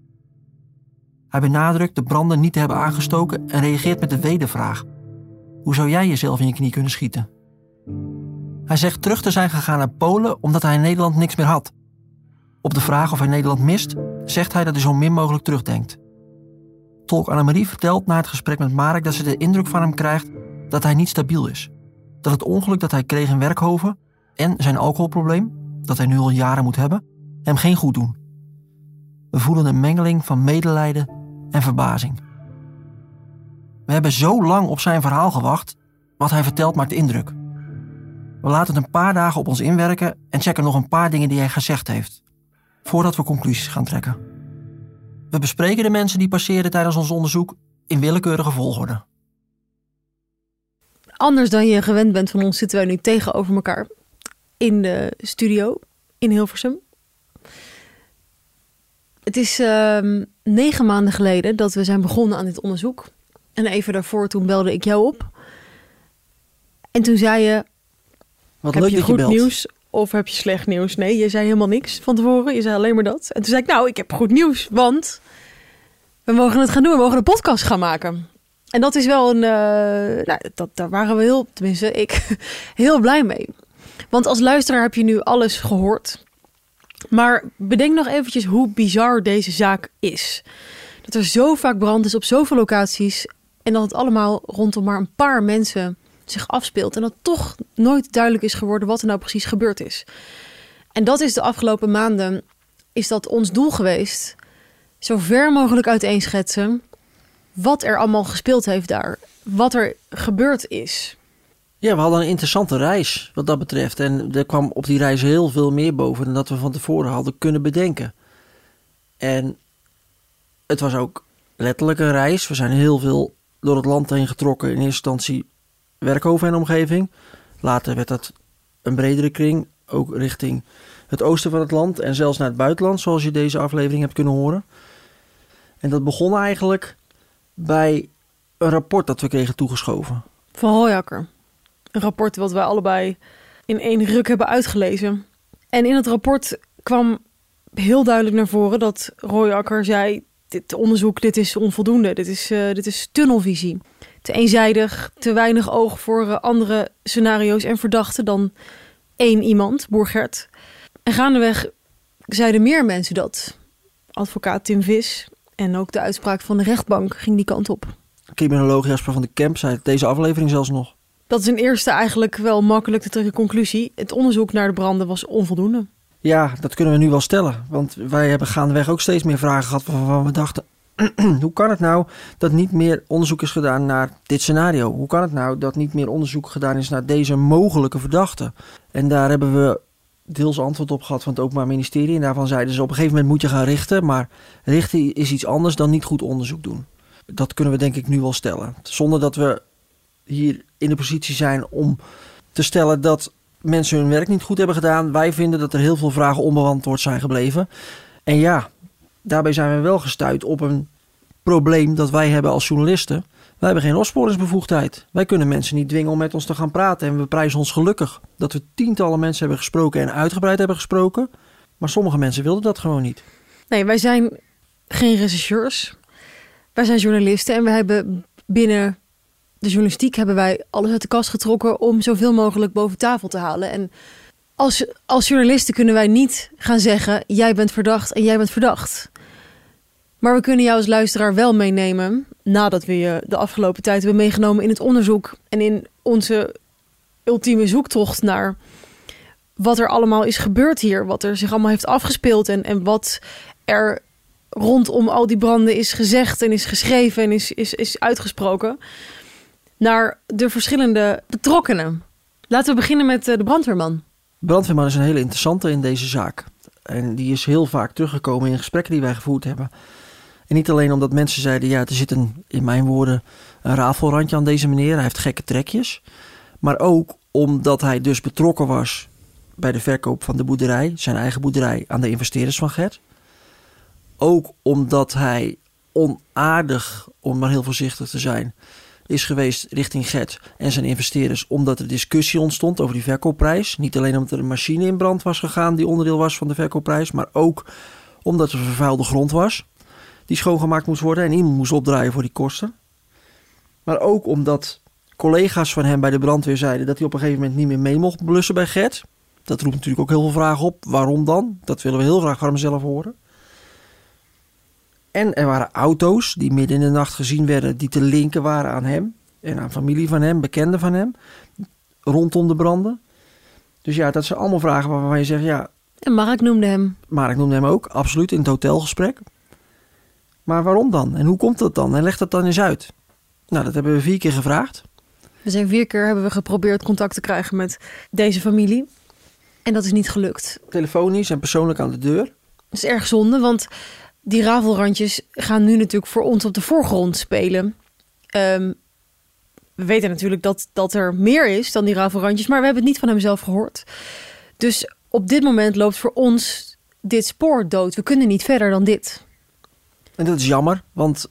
Hij benadrukt de branden niet te hebben aangestoken en reageert met de wedervraag. Hoe zou jij jezelf in je knie kunnen schieten? Hij zegt terug te zijn gegaan naar Polen omdat hij in Nederland niks meer had. Op de vraag of hij Nederland mist, zegt hij dat hij zo min mogelijk terugdenkt. Tolk Annemarie vertelt na het gesprek met Marek dat ze de indruk van hem krijgt dat hij niet stabiel is. Dat het ongeluk dat hij kreeg in Werkhoven en zijn alcoholprobleem, dat hij nu al jaren moet hebben, hem geen goed doen. We voelen een mengeling van medelijden en verbazing. We hebben zo lang op zijn verhaal gewacht, wat hij vertelt maakt indruk. We laten het een paar dagen op ons inwerken en checken nog een paar dingen die hij gezegd heeft, voordat we conclusies gaan trekken. We bespreken de mensen die passeerden tijdens ons onderzoek in willekeurige volgorde. Anders dan je gewend bent van ons zitten wij nu tegenover elkaar in de studio in Hilversum. Het is uh, negen maanden geleden dat we zijn begonnen aan dit onderzoek. En even daarvoor, toen belde ik jou op. En toen zei je, wat heb leuk je dat goed je belt. Nieuws of heb je slecht nieuws? Nee, je zei helemaal niks van tevoren. Je zei alleen maar dat. En toen zei ik, nou, ik heb goed nieuws, want we mogen het gaan doen. We mogen een podcast gaan maken. En dat is wel een... Uh, nou, dat, daar waren we heel... Tenminste, ik heel blij mee. Want als luisteraar heb je nu alles gehoord. Maar bedenk nog eventjes hoe bizar deze zaak is. Dat er zo vaak brand is op zoveel locaties. En dat het allemaal rondom maar een paar mensen zich afspeelt en dat toch nooit duidelijk is geworden wat er nou precies gebeurd is. En dat is de afgelopen maanden, is dat ons doel geweest, zo ver mogelijk uiteenschetsen wat er allemaal gespeeld heeft daar, wat er gebeurd is. Ja, we hadden een interessante reis wat dat betreft. En er kwam op die reis heel veel meer boven dan dat we van tevoren hadden kunnen bedenken. En het was ook letterlijk een reis. We zijn heel veel door het land heen getrokken. In eerste instantie Werkhoven en omgeving. Later werd dat een bredere kring. Ook richting het oosten van het land. En zelfs naar het buitenland, zoals je deze aflevering hebt kunnen horen. En dat begon eigenlijk bij een rapport dat we kregen toegeschoven. Van Royakker. Een rapport wat wij allebei in één ruk hebben uitgelezen. En in het rapport kwam heel duidelijk naar voren dat Royakker zei: dit onderzoek, dit is onvoldoende. Dit is, uh, dit is tunnelvisie. Te eenzijdig, te weinig oog voor uh, andere scenario's en verdachten dan één iemand, Boer Gert. En gaandeweg zeiden meer mensen dat. Advocaat Tim Vis en ook de uitspraak van de rechtbank ging die kant op. Criminoloog Jasper van der Kemp zei het deze aflevering zelfs nog. Dat is een eerste eigenlijk wel makkelijk te trekken conclusie. Het onderzoek naar de branden was onvoldoende. Ja, dat kunnen we nu wel stellen. Want wij hebben gaandeweg ook steeds meer vragen gehad waarvan we dachten: hoe kan het nou dat niet meer onderzoek is gedaan naar dit scenario? Hoe kan het nou dat niet meer onderzoek gedaan is naar deze mogelijke verdachten? En daar hebben we deels antwoord op gehad van het Openbaar Ministerie. En daarvan zeiden ze: op een gegeven moment moet je gaan richten. Maar richten is iets anders dan niet goed onderzoek doen. Dat kunnen we denk ik nu wel stellen. Zonder dat we hier in de positie zijn om te stellen dat mensen hun werk niet goed hebben gedaan. Wij vinden dat er heel veel vragen onbeantwoord zijn gebleven. En ja, daarbij zijn we wel gestuit op een probleem dat wij hebben als journalisten. Wij hebben geen opsporingsbevoegdheid. Wij kunnen mensen niet dwingen om met ons te gaan praten. En we prijzen ons gelukkig dat we tientallen mensen hebben gesproken en uitgebreid hebben gesproken. Maar sommige mensen wilden dat gewoon niet. Nee, wij zijn geen rechercheurs. Wij zijn journalisten en we hebben binnen de journalistiek hebben wij alles uit de kast getrokken om zoveel mogelijk boven tafel te halen. En als, als journalisten kunnen wij niet gaan zeggen: jij bent verdacht en jij bent verdacht. Maar we kunnen jou als luisteraar wel meenemen, nadat we je de afgelopen tijd hebben meegenomen in het onderzoek en in onze ultieme zoektocht naar wat er allemaal is gebeurd hier, wat er zich allemaal heeft afgespeeld en, en wat er rondom al die branden is gezegd en is geschreven en is, is, is uitgesproken. Naar de verschillende betrokkenen. Laten we beginnen met de brandweerman. De brandweerman is een hele interessante in deze zaak. En die is heel vaak teruggekomen in gesprekken die wij gevoerd hebben. En niet alleen omdat mensen zeiden: ja, er zit een, in mijn woorden, een rafelrandje aan deze meneer. Hij heeft gekke trekjes. Maar ook omdat hij dus betrokken was bij de verkoop van de boerderij, zijn eigen boerderij, aan de investeerders van Gert. Ook omdat hij onaardig, om maar heel voorzichtig te zijn, is geweest richting Gert en zijn investeerders, omdat er discussie ontstond over die verkoopprijs. Niet alleen omdat er een machine in brand was gegaan die onderdeel was van de verkoopprijs, maar ook omdat er vervuilde grond was die schoongemaakt moest worden en iemand moest opdraaien voor die kosten. Maar ook omdat collega's van hem bij de brandweer zeiden dat hij op een gegeven moment niet meer mee mocht blussen bij Gert. Dat roept natuurlijk ook heel veel vragen op. Waarom dan? Dat willen we heel graag van hemzelf horen. En er waren auto's die midden in de nacht gezien werden die te linken waren aan hem en aan familie van hem, bekenden van hem, rondom de branden. Dus ja, dat zijn allemaal vragen waarvan je zegt: ja. En Marek noemde hem. Marek noemde hem ook, absoluut, in het hotelgesprek. Maar waarom dan? En hoe komt dat dan? En leg dat dan eens uit. Nou, dat hebben we vier keer gevraagd. We zijn vier keer hebben we geprobeerd contact te krijgen met deze familie. En dat is niet gelukt. Telefonisch en persoonlijk aan de deur. Dat is erg zonde, want die rafelrandjes gaan nu natuurlijk voor ons op de voorgrond spelen. Um, we weten natuurlijk dat, dat er meer is dan die rafelrandjes, maar we hebben het niet van hemzelf gehoord. Dus op dit moment loopt voor ons dit spoor dood. We kunnen niet verder dan dit. En dat is jammer, want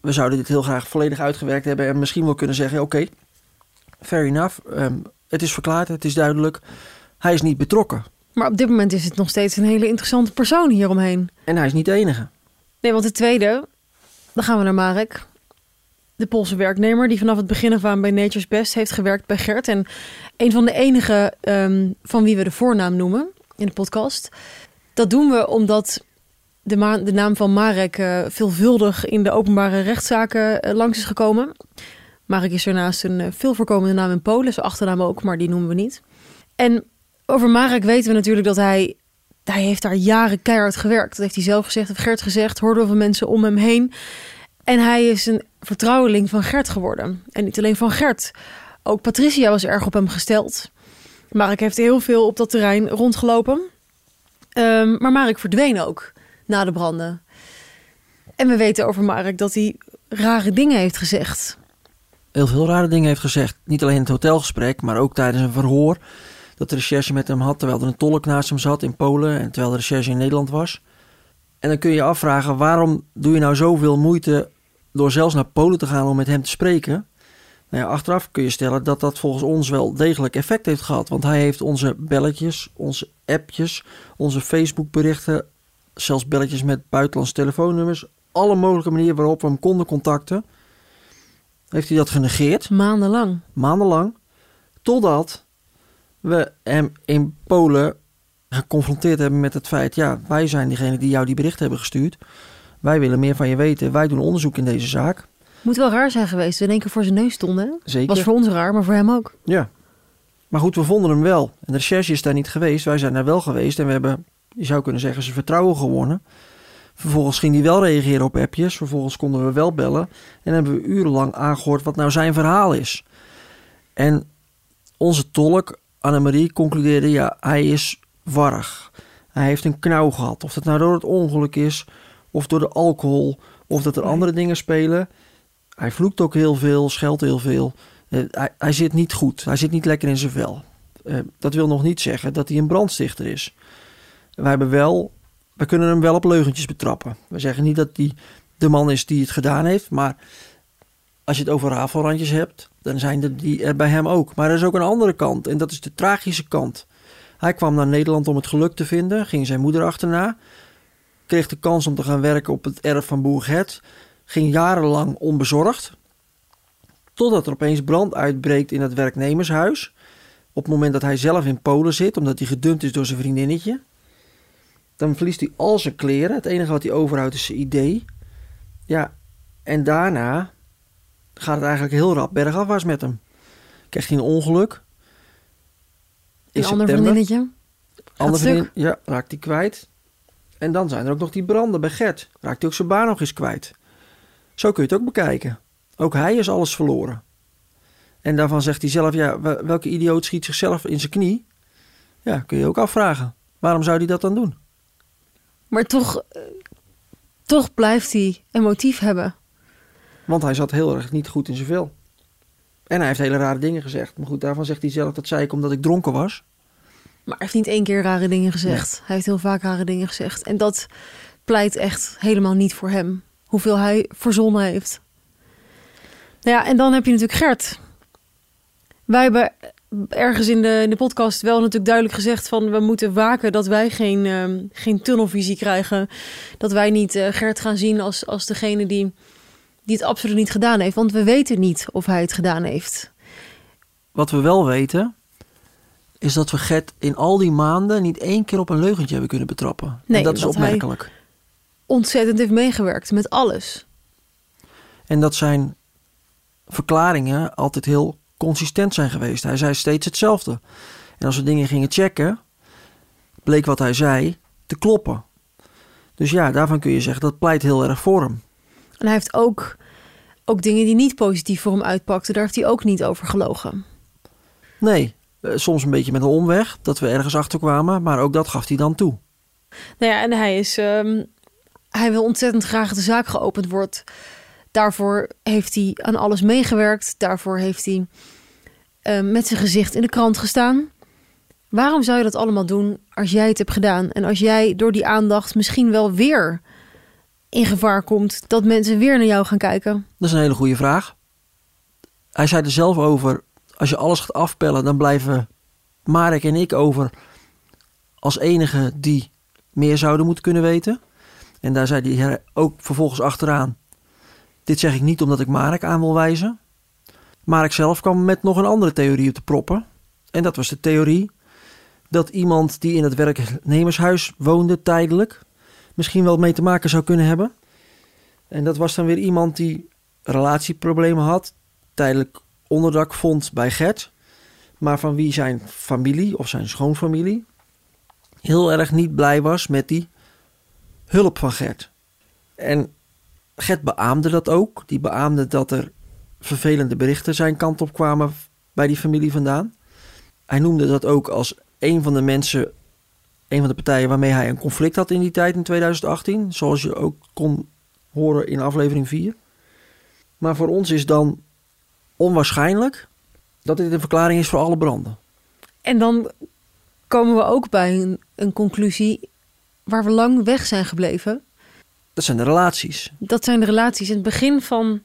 we zouden dit heel graag volledig uitgewerkt hebben en misschien wel kunnen zeggen: oké, okay, fair enough. Um, het is verklaard, het is duidelijk. Hij is niet betrokken. Maar op dit moment is het nog steeds een hele interessante persoon hieromheen. En hij is niet de enige. Nee, want de tweede, dan gaan we naar Marek. De Poolse werknemer die vanaf het begin af aan bij Nature's Best heeft gewerkt bij Gert. En een van de enige um, van wie we de voornaam noemen in de podcast. Dat doen we omdat de, ma- de naam van Marek uh, veelvuldig in de openbare rechtszaken uh, langs is gekomen. Marek is daarnaast een veel voorkomende naam in Polen. Zijn achternaam ook, maar die noemen we niet. En over Marek weten we natuurlijk dat hij... Hij heeft daar jaren keihard gewerkt. Dat heeft hij zelf gezegd, heeft Gert gezegd. Hoorden we mensen om hem heen. En hij is een vertrouweling van Gert geworden. En niet alleen van Gert. Ook Patricia was erg op hem gesteld. Marek heeft heel veel op dat terrein rondgelopen. Um, maar Marek verdween ook na de branden. En we weten over Marek dat hij rare dingen heeft gezegd. Heel veel rare dingen heeft gezegd. Niet alleen in het hotelgesprek, maar ook tijdens een verhoor... dat de recherche met hem had, terwijl er een tolk naast hem zat in Polen... en terwijl de recherche in Nederland was. En dan kun je je afvragen, waarom doe je nou zoveel moeite... door zelfs naar Polen te gaan om met hem te spreken? Nou ja, achteraf kun je stellen dat dat volgens ons wel degelijk effect heeft gehad. Want hij heeft onze belletjes, onze appjes, onze Facebookberichten... zelfs belletjes met buitenlandse telefoonnummers... alle mogelijke manieren waarop we hem konden contacten... heeft hij dat genegeerd. Maandenlang. Maandenlang. Totdat... we hem in Polen geconfronteerd hebben met het feit... ja, wij zijn degene die jou die bericht hebben gestuurd. Wij willen meer van je weten. Wij doen onderzoek in deze zaak. Moet wel raar zijn geweest. We in één keer voor zijn neus stonden. Zeker. Was voor ons raar, maar voor hem ook. Ja. Maar goed, we vonden hem wel. En de recherche is daar niet geweest. Wij zijn daar wel geweest. En we hebben, je zou kunnen zeggen, zijn vertrouwen gewonnen. Vervolgens ging hij wel reageren op appjes. Vervolgens konden we wel bellen. En hebben we urenlang aangehoord wat nou zijn verhaal is. En onze tolk... Annemarie concludeerde, ja, hij is warrig. Hij heeft een knauw gehad. Of dat nou door het ongeluk is, of door de alcohol, of dat er nee. andere dingen spelen. Hij vloekt ook heel veel, scheldt heel veel. Uh, hij, hij zit niet goed, hij zit niet lekker in zijn vel. Uh, dat wil nog niet zeggen dat hij een brandstichter is. Wij hebben wel, we kunnen hem wel op leugentjes betrappen. We zeggen niet dat hij de man is die het gedaan heeft, maar... als je het over rafelrandjes hebt, dan zijn er die er bij hem ook. Maar er is ook een andere kant en dat is de tragische kant. Hij kwam naar Nederland om het geluk te vinden, ging zijn moeder achterna. Kreeg de kans om te gaan werken op het erf van Boer Gert. Ging jarenlang onbezorgd. Totdat er opeens brand uitbreekt in het werknemershuis. Op het moment dat hij zelf in Polen zit, omdat hij gedumpt is door zijn vriendinnetje. Dan verliest hij al zijn kleren. Het enige wat hij overhoudt is zijn idee. Ja, en daarna... gaat het eigenlijk heel rap bergafwaarts met hem. Krijgt hij een ongeluk. In een ander vriendinnetje. Ander vriendin, ja, raakt hij kwijt. En dan zijn er ook nog die branden bij Gert. Raakt hij ook zijn baan nog eens kwijt. Zo kun je het ook bekijken. Ook hij is alles verloren. En daarvan zegt hij zelf, ja, welke idioot schiet zichzelf in zijn knie? Ja, kun je ook afvragen. Waarom zou hij dat dan doen? Maar toch, toch blijft hij een motief hebben. Want hij zat heel erg niet goed in zijn vel. En hij heeft hele rare dingen gezegd. Maar goed, daarvan zegt hij zelf, dat zei ik omdat ik dronken was. Maar hij heeft niet één keer rare dingen gezegd. Nee. Hij heeft heel vaak rare dingen gezegd. En dat pleit echt helemaal niet voor hem. Hoeveel hij verzonnen heeft. Nou ja, en dan heb je natuurlijk Gert. Wij hebben ergens in de, in de podcast wel natuurlijk duidelijk gezegd... van we moeten waken dat wij geen, uh, geen tunnelvisie krijgen. Dat wij niet uh, Gert gaan zien als, als degene die... die het absoluut niet gedaan heeft. Want we weten niet of hij het gedaan heeft. Wat we wel weten... is dat we Gert in al die maanden... niet één keer op een leugentje hebben kunnen betrappen. Nee, en dat is opmerkelijk. Hij ontzettend heeft meegewerkt met alles. En dat zijn verklaringen... altijd heel consistent zijn geweest. Hij zei steeds hetzelfde. En als we dingen gingen checken... bleek wat hij zei te kloppen. Dus ja, daarvan kun je zeggen... dat pleit heel erg voor hem. En hij heeft ook, ook dingen die niet positief voor hem uitpakten. Daar heeft hij ook niet over gelogen. Nee, soms een beetje met een omweg. Dat we ergens achter kwamen. Maar ook dat gaf hij dan toe. Nou ja, en hij is... Um, hij wil ontzettend graag dat de zaak geopend wordt. Daarvoor heeft hij aan alles meegewerkt. Daarvoor heeft hij um, met zijn gezicht in de krant gestaan. Waarom zou je dat allemaal doen als jij het hebt gedaan? En als jij door die aandacht misschien wel weer... in gevaar komt dat mensen weer naar jou gaan kijken? Dat is een hele goede vraag. Hij zei er zelf over... als je alles gaat afpellen, dan blijven Marek en ik over... als enige die meer zouden moeten kunnen weten. En daar zei hij ook vervolgens achteraan... dit zeg ik niet omdat ik Marek aan wil wijzen. Marek zelf kwam met nog een andere theorie op te proppen. En dat was de theorie... dat iemand die in het werknemershuis woonde tijdelijk... misschien wel mee te maken zou kunnen hebben. En dat was dan weer iemand die relatieproblemen had. tijdelijk onderdak vond bij Gert, maar van wie zijn familie of zijn schoonfamilie heel erg niet blij was met die hulp van Gert. En Gert beaamde dat ook. Die beaamde dat er vervelende berichten zijn kant op kwamen bij die familie vandaan. Hij noemde dat ook als een van de mensen, een van de partijen waarmee hij een conflict had in die tijd in tweeduizend achttien. Zoals je ook kon horen in aflevering vier. Maar voor ons is dan onwaarschijnlijk dat dit een verklaring is voor alle branden. En dan komen we ook bij een, een conclusie waar we lang weg zijn gebleven. Dat zijn de relaties. Dat zijn de relaties. In het begin van,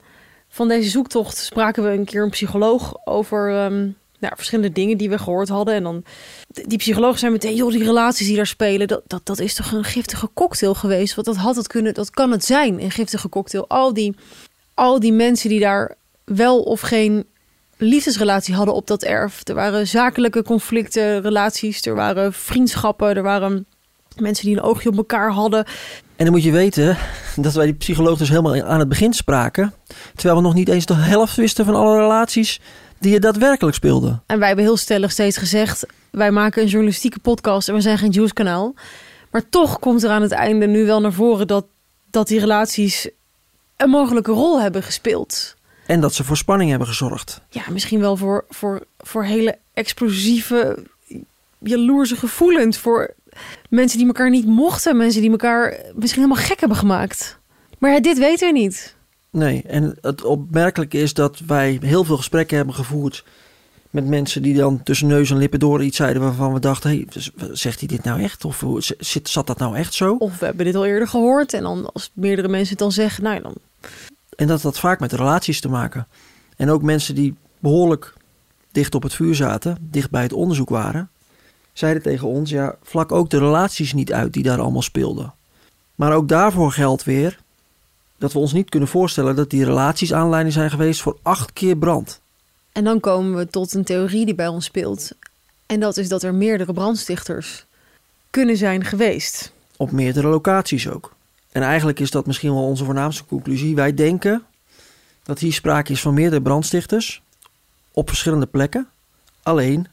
van deze zoektocht spraken we een keer een psycholoog over um, nou, verschillende dingen die we gehoord hadden. En dan die psycholoog zei meteen, joh, die relaties die daar spelen, dat, dat, dat is toch een giftige cocktail geweest? Want dat had het kunnen, dat kan het zijn, een giftige cocktail. Al die, al die mensen die daar wel of geen liefdesrelatie hadden op dat erf. Er waren zakelijke conflicten, relaties, er waren vriendschappen, er waren mensen die een oogje op elkaar hadden. En dan moet je weten dat wij die psycholoog dus helemaal aan het begin spraken, terwijl we nog niet eens de helft wisten van alle relaties die er daadwerkelijk speelden. En wij hebben heel stellig steeds gezegd, wij maken een journalistieke podcast en we zijn geen nieuwskanaal. Maar toch komt er aan het einde nu wel naar voren dat, dat die relaties een mogelijke rol hebben gespeeld. En dat ze voor spanning hebben gezorgd. Ja, misschien wel voor, voor, voor hele explosieve, jaloerse gevoelens, voor mensen die elkaar niet mochten. Mensen die elkaar misschien helemaal gek hebben gemaakt. Maar dit weten we niet. Nee, en het opmerkelijke is dat wij heel veel gesprekken hebben gevoerd met mensen die dan tussen neus en lippen door iets zeiden waarvan we dachten, hey, zegt hij dit nou echt? Of zit, zat dat nou echt zo? Of we hebben dit al eerder gehoord. En dan als meerdere mensen het dan zeggen, nou ja, dan... En dat had vaak met relaties te maken. En ook mensen die behoorlijk dicht op het vuur zaten, dicht bij het onderzoek waren, zeiden tegen ons, ja, vlak ook de relaties niet uit die daar allemaal speelden. Maar ook daarvoor geldt weer dat we ons niet kunnen voorstellen dat die relaties aanleiding zijn geweest voor acht keer brand. En dan komen we tot een theorie die bij ons speelt. En dat is dat er meerdere brandstichters kunnen zijn geweest. Op meerdere locaties ook. En eigenlijk is dat misschien wel onze voornaamste conclusie. Wij denken dat hier sprake is van meerdere brandstichters op verschillende plekken. Alleen,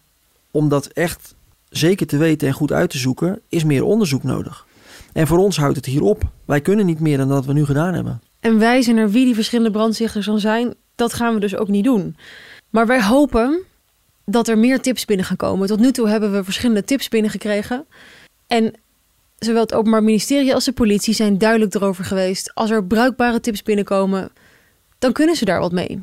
om dat echt zeker te weten en goed uit te zoeken, is meer onderzoek nodig. En voor ons houdt het hier op. Wij kunnen niet meer dan dat we nu gedaan hebben. En wijzen naar wie die verschillende brandstichters dan zijn, dat gaan we dus ook niet doen. Maar wij hopen dat er meer tips binnen gaan komen. Tot nu toe hebben we verschillende tips binnengekregen. En zowel het Openbaar Ministerie als de politie zijn duidelijk erover geweest. Als er bruikbare tips binnenkomen, dan kunnen ze daar wat mee.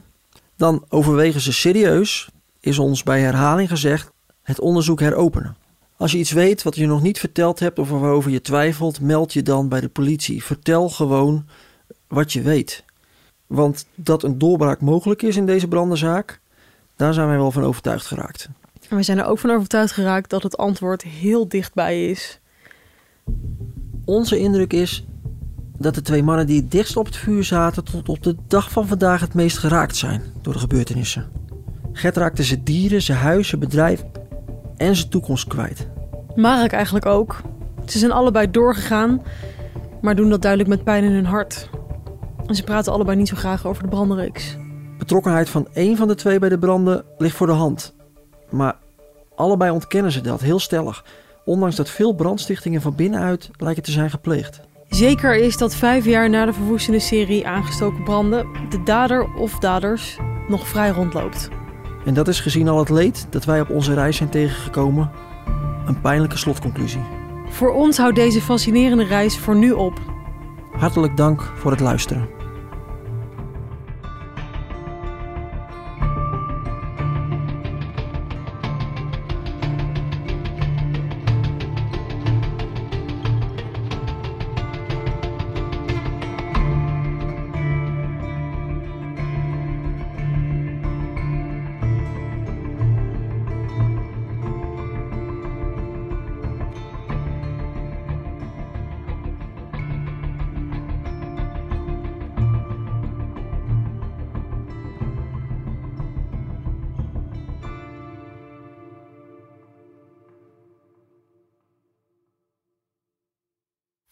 Dan overwegen ze serieus, is ons bij herhaling gezegd, het onderzoek heropenen. Als je iets weet wat je nog niet verteld hebt of waarover je twijfelt, meld je dan bij de politie. Vertel gewoon wat je weet. Want dat een doorbraak mogelijk is in deze brandenzaak, daar zijn wij wel van overtuigd geraakt. En we zijn er ook van overtuigd geraakt dat het antwoord heel dichtbij is. Onze indruk is dat de twee mannen die het dichtst op het vuur zaten tot op de dag van vandaag het meest geraakt zijn door de gebeurtenissen. Gert raakte zijn dieren, zijn huis, zijn bedrijf en zijn toekomst kwijt. Marek eigenlijk ook. Ze zijn allebei doorgegaan, maar doen dat duidelijk met pijn in hun hart. En ze praten allebei niet zo graag over de brandenreeks. Betrokkenheid van één van de twee bij de branden ligt voor de hand. Maar allebei ontkennen ze dat, heel stellig. Ondanks dat veel brandstichtingen van binnenuit lijken te zijn gepleegd. Zeker is dat vijf jaar na de verwoestende serie aangestoken branden de dader of daders nog vrij rondloopt. En dat is gezien al het leed dat wij op onze reis zijn tegengekomen een pijnlijke slotconclusie. Voor ons houdt deze fascinerende reis voor nu op. Hartelijk dank voor het luisteren.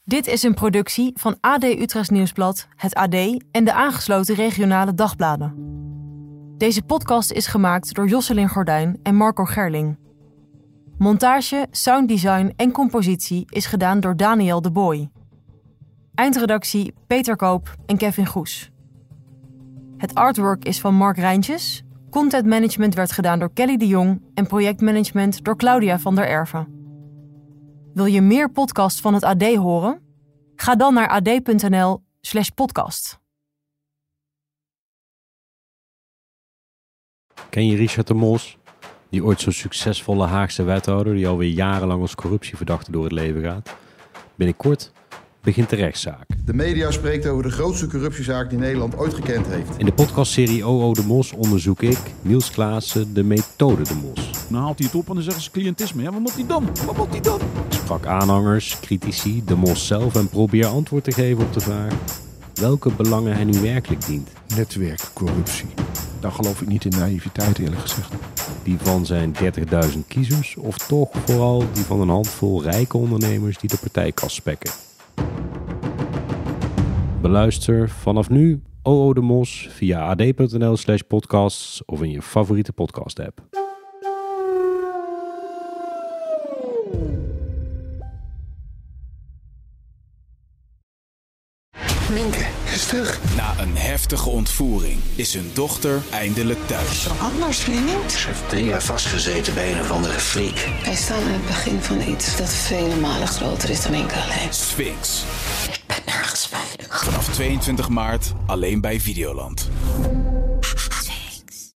Dit is een productie van A D Utrecht Nieuwsblad, het A D en de aangesloten regionale dagbladen. Deze podcast is gemaakt door Jocelyn Gordijn en Marco Gerling. Montage, sounddesign en compositie is gedaan door Daniel Debooi. Eindredactie Peter Koop en Kevin Goes. Het artwork is van Mark Rijntjes. Content management werd gedaan door Kelly de Jong en projectmanagement door Claudia van der Erven. Wil je meer podcasts van het A D horen? Ga dan naar ad.nl slash podcast. Ken je Richard de Mos? Die ooit zo'n succesvolle Haagse wethouder die alweer jarenlang als corruptieverdachte door het leven gaat. Binnenkort begint de rechtszaak. De media spreekt over de grootste corruptiezaak die Nederland ooit gekend heeft. In de podcastserie O O de Mos onderzoek ik, Niels Klaassen, de methode de Mos. Dan haalt hij het op en dan zegt ze cliëntisme. Ja, wat moet hij dan? Wat moet hij dan? Ik sprak aanhangers, critici, de Mos zelf en probeer antwoord te geven op de vraag welke belangen hij nu werkelijk dient. Netwerkcorruptie. Daar geloof ik niet in naïviteit, eerlijk gezegd. Die van zijn dertigduizend kiezers of toch vooral die van een handvol rijke ondernemers die de partijkast spekken. Beluister vanaf nu O O de Mos via ad.nl slash podcasts of in je favoriete podcast app. Minke is terug. Na een heftige ontvoering is hun dochter eindelijk thuis. Is er anders, vriend? Ze heeft drie jaar vastgezeten bij een of andere freak. Wij staan aan het begin van iets dat vele malen groter is dan Minke alleen. Sphinx. Ik ben nergens veilig. Vanaf tweeëntwintig maart alleen bij Videoland.